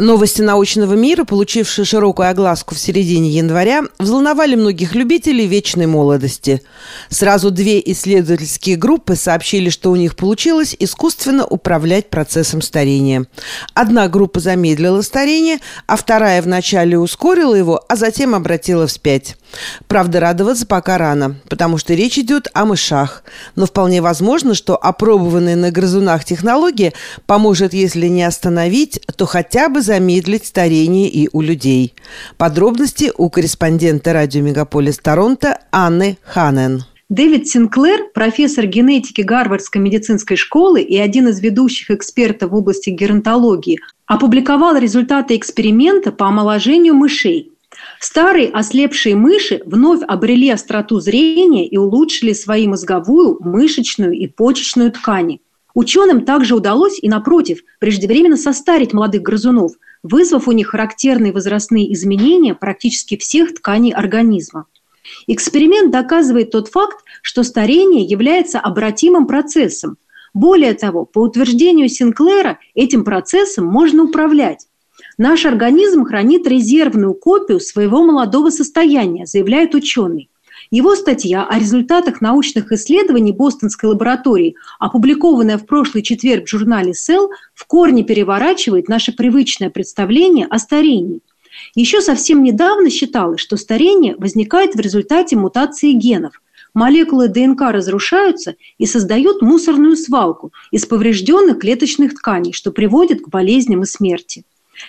Новости научного мира, получившие широкую огласку в середине января, взволновали многих любителей вечной молодости. Сразу две исследовательские группы сообщили, что у них получилось искусственно управлять процессом старения. Одна группа замедлила старение, а вторая вначале ускорила его, а затем обратила вспять. Правда, радоваться пока рано, потому что речь идет о мышах. Но вполне возможно, что опробованная на грызунах технология поможет, если не остановить, то хотя бы замедлить старение и у людей. Подробности у корреспондента радио «Мегаполис Торонто» Анны Ханен. Дэвид Синклер, профессор генетики Гарвардской медицинской школы и один из ведущих экспертов в области геронтологии, опубликовал результаты эксперимента по омоложению мышей. Старые ослепшие мыши вновь обрели остроту зрения и улучшили свои мозговую, мышечную и почечную ткани. Ученым также удалось и, напротив, преждевременно состарить молодых грызунов, вызвав у них характерные возрастные изменения практически всех тканей организма. Эксперимент доказывает тот факт, что старение является обратимым процессом. Более того, по утверждению Синклера, этим процессом можно управлять. Наш организм хранит резервную копию своего молодого состояния, заявляет ученый. Его статья о результатах научных исследований Бостонской лаборатории, опубликованная в прошлый четверг в журнале Cell, в корне переворачивает наше привычное представление о старении. Еще совсем недавно считалось, что старение возникает в результате мутации генов. Молекулы ДНК разрушаются и создают мусорную свалку из поврежденных клеточных тканей, что приводит к болезням и смерти.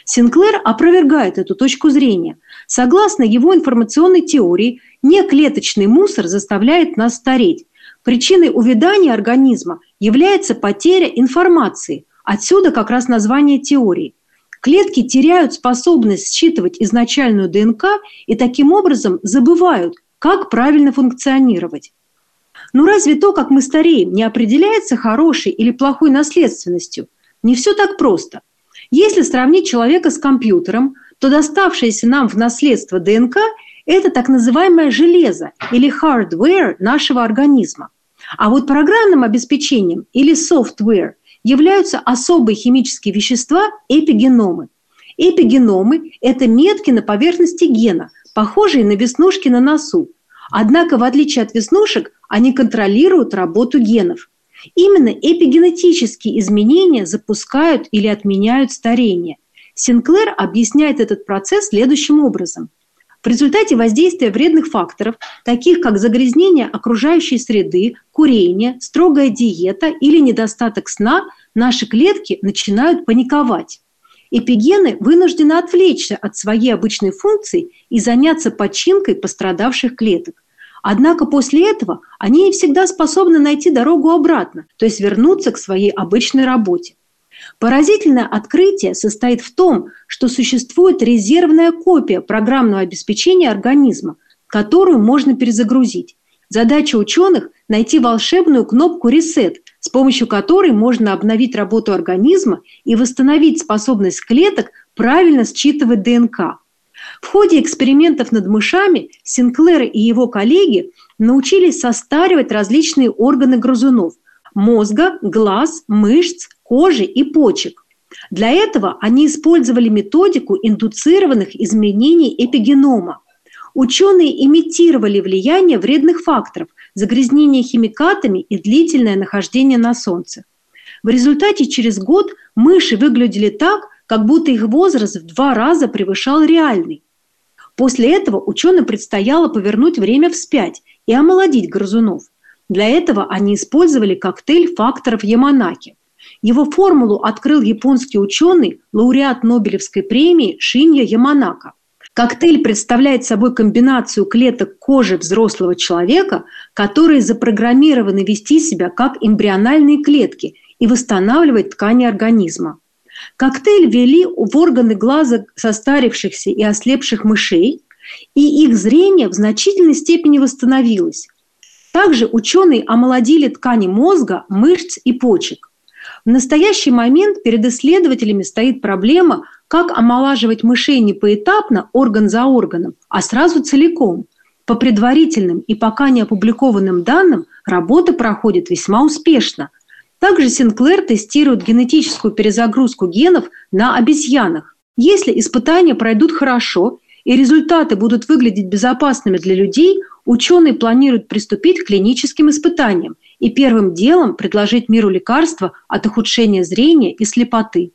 Синклер опровергает эту точку зрения. Согласно его информационной теории, неклеточный мусор заставляет нас стареть. Причиной увядания организма является потеря информации. Отсюда как раз название теории. Клетки теряют способность считывать изначальную ДНК и таким образом забывают, как правильно функционировать. Но разве то, как мы стареем, не определяется хорошей или плохой наследственностью? Не все так просто. Если сравнить человека с компьютером, то доставшееся нам в наследство ДНК – это так называемое железо или hardware нашего организма. А вот программным обеспечением или software являются особые химические вещества – эпигеномы. Эпигеномы – это метки на поверхности гена, похожие на веснушки на носу. Однако, в отличие от веснушек, они контролируют работу генов. Именно эпигенетические изменения запускают или отменяют старение. Синклер объясняет этот процесс следующим образом. В результате воздействия вредных факторов, таких как загрязнение окружающей среды, курение, строгая диета или недостаток сна, наши клетки начинают паниковать. Эпигены вынуждены отвлечься от своей обычной функции и заняться починкой пострадавших клеток. Однако после этого они не всегда способны найти дорогу обратно, то есть вернуться к своей обычной работе. Поразительное открытие состоит в том, что существует резервная копия программного обеспечения организма, которую можно перезагрузить. Задача ученых – найти волшебную кнопку «Ресет», с помощью которой можно обновить работу организма и восстановить способность клеток правильно считывать ДНК. В ходе экспериментов над мышами Синклер и его коллеги научились состаривать различные органы грызунов – мозга, глаз, мышц, кожи и почек. Для этого они использовали методику индуцированных изменений эпигенома. Ученые имитировали влияние вредных факторов, загрязнение химикатами и длительное нахождение на солнце. В результате через год мыши выглядели так, как будто их возраст в 2 раза превышал реальный. После этого ученым предстояло повернуть время вспять и омолодить грызунов. Для этого они использовали коктейль факторов Яманаки. Его формулу открыл японский ученый, лауреат Нобелевской премии Шинья Яманака. Коктейль представляет собой комбинацию клеток кожи взрослого человека, которые запрограммированы вести себя как эмбриональные клетки и восстанавливать ткани организма. Коктейль ввели в органы глаза состарившихся и ослепших мышей, и их зрение в значительной степени восстановилось. Также ученые омолодили ткани мозга, мышц и почек. В настоящий момент перед исследователями стоит проблема, как омолаживать мышей не поэтапно, орган за органом, а сразу целиком. По предварительным и пока не опубликованным данным, работа проходит весьма успешно. Также Синклер тестирует генетическую перезагрузку генов на обезьянах. Если испытания пройдут хорошо и результаты будут выглядеть безопасными для людей, ученые планируют приступить к клиническим испытаниям и первым делом предложить миру лекарства от ухудшения зрения и слепоты.